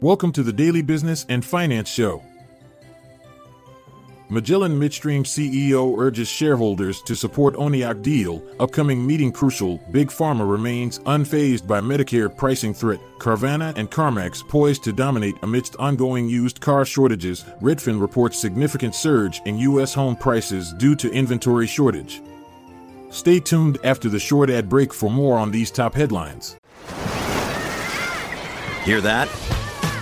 Welcome to the Daily Business and Finance Show. Magellan Midstream CEO urges shareholders to support Oneok deal. Upcoming meeting crucial. Big Pharma remains unfazed by Medicare pricing threat. Carvana and CarMax poised to dominate amidst ongoing used car shortages. Redfin reports significant surge in U.S. home prices due to inventory shortage. Stay tuned after the short ad break for more on these top headlines. Hear that?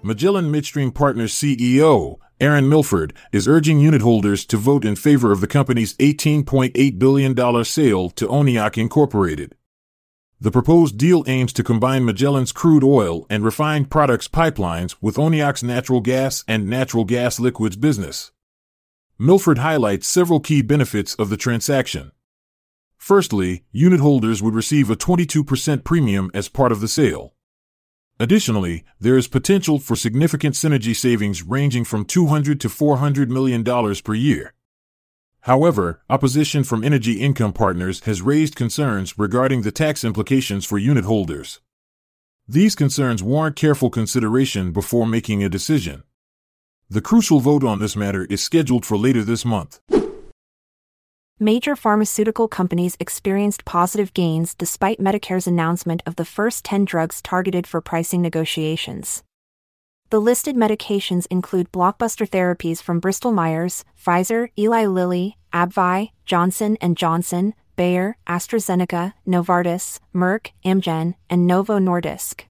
Magellan Midstream Partners CEO Aaron Milford is urging unit holders to vote in favor of the company's $18.8 billion sale to Oneok Incorporated. The proposed deal aims to combine Magellan's crude oil and refined products pipelines with Oneok's natural gas and natural gas liquids business. Milford highlights several key benefits of the transaction. Firstly, unit holders would receive a 22% premium as part of the sale. Additionally, there is potential for significant synergy savings ranging from $200 to $400 million per year. However, opposition from Energy Income Partners has raised concerns regarding the tax implications for unit holders. These concerns warrant careful consideration before making a decision. The crucial vote on this matter is scheduled for later this month. Major pharmaceutical companies experienced positive gains despite Medicare's announcement of the first 10 drugs targeted for pricing negotiations. The listed medications include blockbuster therapies from Bristol-Myers, Pfizer, Eli Lilly, AbbVie, Johnson & Johnson, Bayer, AstraZeneca, Novartis, Merck, Amgen, and Novo Nordisk.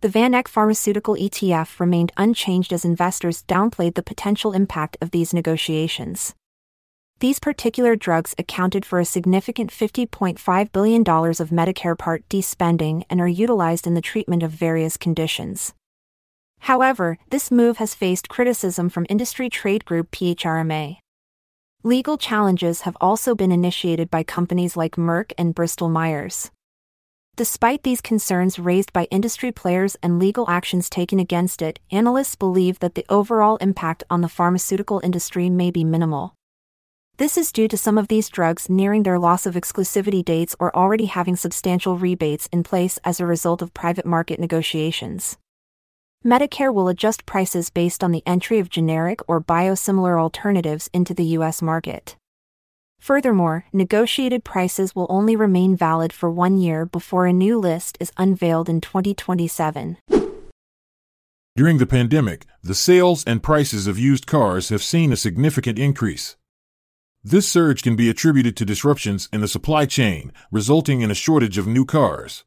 The VanEck Pharmaceutical ETF remained unchanged as investors downplayed the potential impact of these negotiations. These particular drugs accounted for a significant $50.5 billion of Medicare Part D spending and are utilized in the treatment of various conditions. However, this move has faced criticism from industry trade group PHRMA. Legal challenges have also been initiated by companies like Merck and Bristol-Myers. Despite these concerns raised by industry players and legal actions taken against it, analysts believe that the overall impact on the pharmaceutical industry may be minimal. This is due to some of these drugs nearing their loss of exclusivity dates or already having substantial rebates in place as a result of private market negotiations. Medicare will adjust prices based on the entry of generic or biosimilar alternatives into the U.S. market. Furthermore, negotiated prices will only remain valid for 1 year before a new list is unveiled in 2027. During the pandemic, the sales and prices of used cars have seen a significant increase. This surge can be attributed to disruptions in the supply chain, resulting in a shortage of new cars.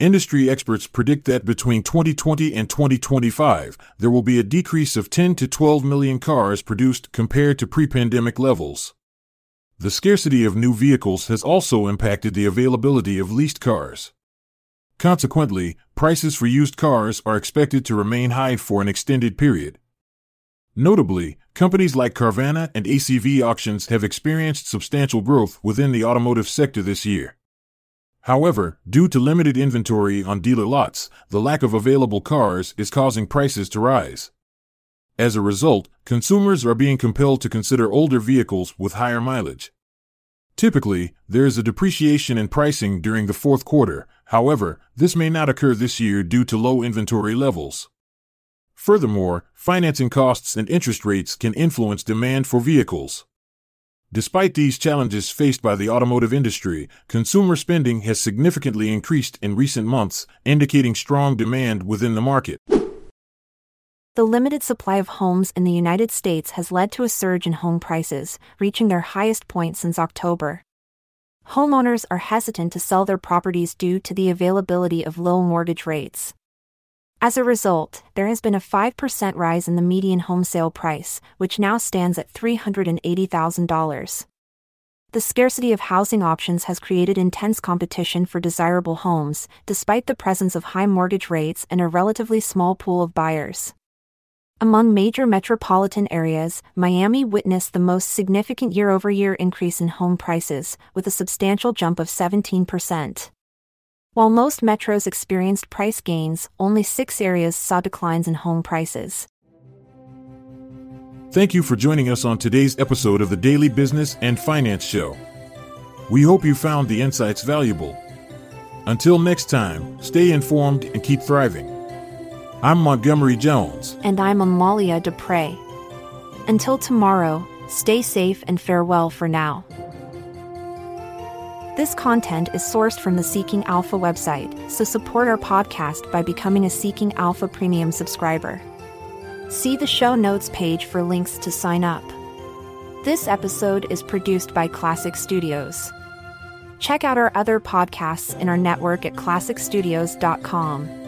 Industry experts predict that between 2020 and 2025, there will be a decrease of 10 to 12 million cars produced compared to pre-pandemic levels. The scarcity of new vehicles has also impacted the availability of leased cars. Consequently, prices for used cars are expected to remain high for an extended period. Notably, companies like Carvana and ACV Auctions have experienced substantial growth within the automotive sector this year. However, due to limited inventory on dealer lots, the lack of available cars is causing prices to rise. As a result, consumers are being compelled to consider older vehicles with higher mileage. Typically, there is a depreciation in pricing during the fourth quarter. However, this may not occur this year due to low inventory levels. Furthermore, financing costs and interest rates can influence demand for vehicles. Despite these challenges faced by the automotive industry, consumer spending has significantly increased in recent months, indicating strong demand within the market. The limited supply of homes in the United States has led to a surge in home prices, reaching their highest point since October. Homeowners are hesitant to sell their properties due to the availability of low mortgage rates. As a result, there has been a 5% rise in the median home sale price, which now stands at $380,000. The scarcity of housing options has created intense competition for desirable homes, despite the presence of high mortgage rates and a relatively small pool of buyers. Among major metropolitan areas, Miami witnessed the most significant year-over-year increase in home prices, with a substantial jump of 17%. While most metros experienced price gains, only 6 areas saw declines in home prices. Thank you for joining us on today's episode of the Daily Business and Finance Show. We hope you found the insights valuable. Until next time, stay informed and keep thriving. I'm Montgomery Jones. And I'm Amalia Dupre. Until tomorrow, stay safe and farewell for now. This content is sourced from the Seeking Alpha website, so support our podcast by becoming a Seeking Alpha Premium subscriber. See the show notes page for links to sign up. This episode is produced by Classic Studios. Check out our other podcasts in our network at classicstudios.com.